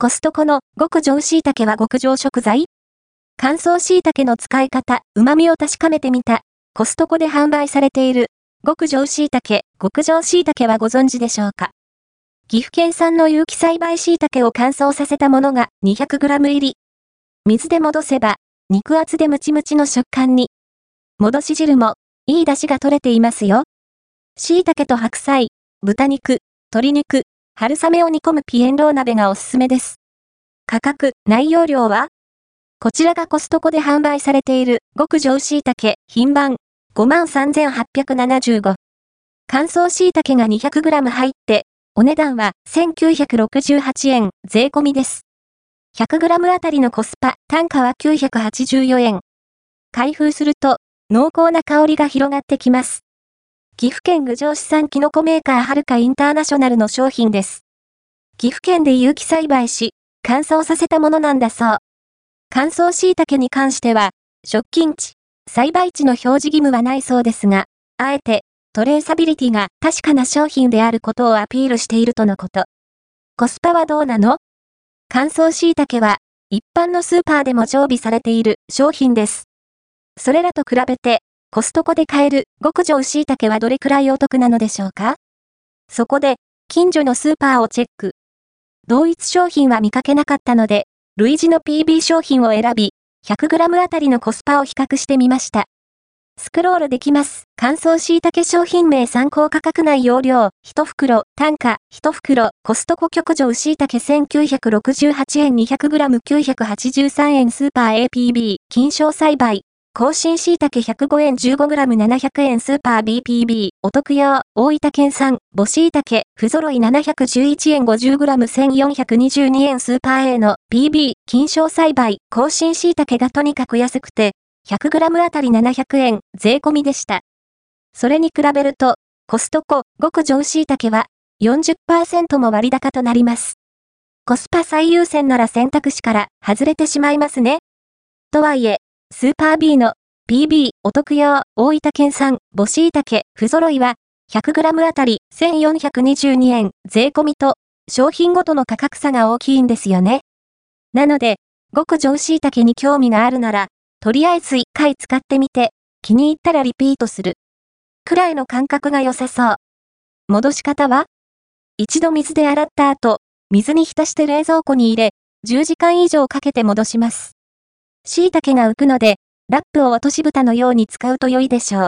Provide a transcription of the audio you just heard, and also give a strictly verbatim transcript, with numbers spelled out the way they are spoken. コストコの極上椎茸は極上食材？乾燥椎茸の使い方、旨味を確かめてみた。コストコで販売されている極上椎茸、極上椎茸はご存知でしょうか？岐阜県産の有機栽培椎茸を乾燥させたものが にひゃくグラム 入り。水で戻せば、肉厚でムチムチの食感に。戻し汁も、いい出汁が取れていますよ。椎茸と白菜、豚肉、鶏肉、春雨を煮込むピエンロー鍋がおすすめです。価格、内容量は？こちらがコストコで販売されている極上椎茸、品番、ごまんさんぜんはっぴゃくななじゅうご。乾燥椎茸が にひゃくグラム 入って、お値段はせんきゅうひゃくろくじゅうはちえん、税込みです。ひゃくグラム あたりのコスパ、単価はきゅうひゃくはちじゅうよえん。開封すると、濃厚な香りが広がってきます。岐阜県郡上市産キノコメーカーはるかインターナショナルの商品です。岐阜県で有機栽培し、乾燥させたものなんだそう。乾燥椎茸に関しては、食菌地、栽培地の表示義務はないそうですが、あえて、トレーサビリティが確かな商品であることをアピールしているとのこと。コスパはどうなの？乾燥椎茸は、一般のスーパーでも常備されている商品です。それらと比べて、コストコで買える極上椎茸はどれくらいお得なのでしょうか？そこで、近所のスーパーをチェック。同一商品は見かけなかったので、類似の ピービー 商品を選び、ひゃくグラム あたりのコスパを比較してみました。スクロールできます。乾燥椎茸商品名参考価格内容量、いち袋、単価、いち袋、コストコ極上椎茸せんきゅうひゃくろくじゅうはちえん にひゃくグラムきゅうひゃくはちじゅうさんえんスーパー エーピービー、菌床栽培。更新椎茸ひゃくごえん じゅうごグラムななひゃくえんスーパー ビーピービー、お得用、大分県産、母椎茸、不揃いななひゃくじゅういちえん ごじゅうグラムせんよんひゃくにじゅうにえんスーパー A の ピービー、菌床栽培、更新椎茸がとにかく安くて、ひゃくグラム あたりななひゃくえん、税込みでした。それに比べると、コストコ、極上椎茸は、よんじゅっパーセント も割高となります。コスパ最優先なら選択肢から外れてしまいますね。とはいえ、スーパー B の ピービー お得用大分県産母椎茸不揃いは ひゃくグラム あたりせんよんひゃくにじゅうにえん税込みと商品ごとの価格差が大きいんですよね。なので、極上椎茸に興味があるなら、とりあえずいっかい使ってみて、気に入ったらリピートする。くらいの感覚が良さそう。戻し方は？一度水で洗った後、水に浸して冷蔵庫に入れ、じゅうじかん以上かけて戻します。椎茸が浮くので、ラップを落とし蓋のように使うと良いでしょう。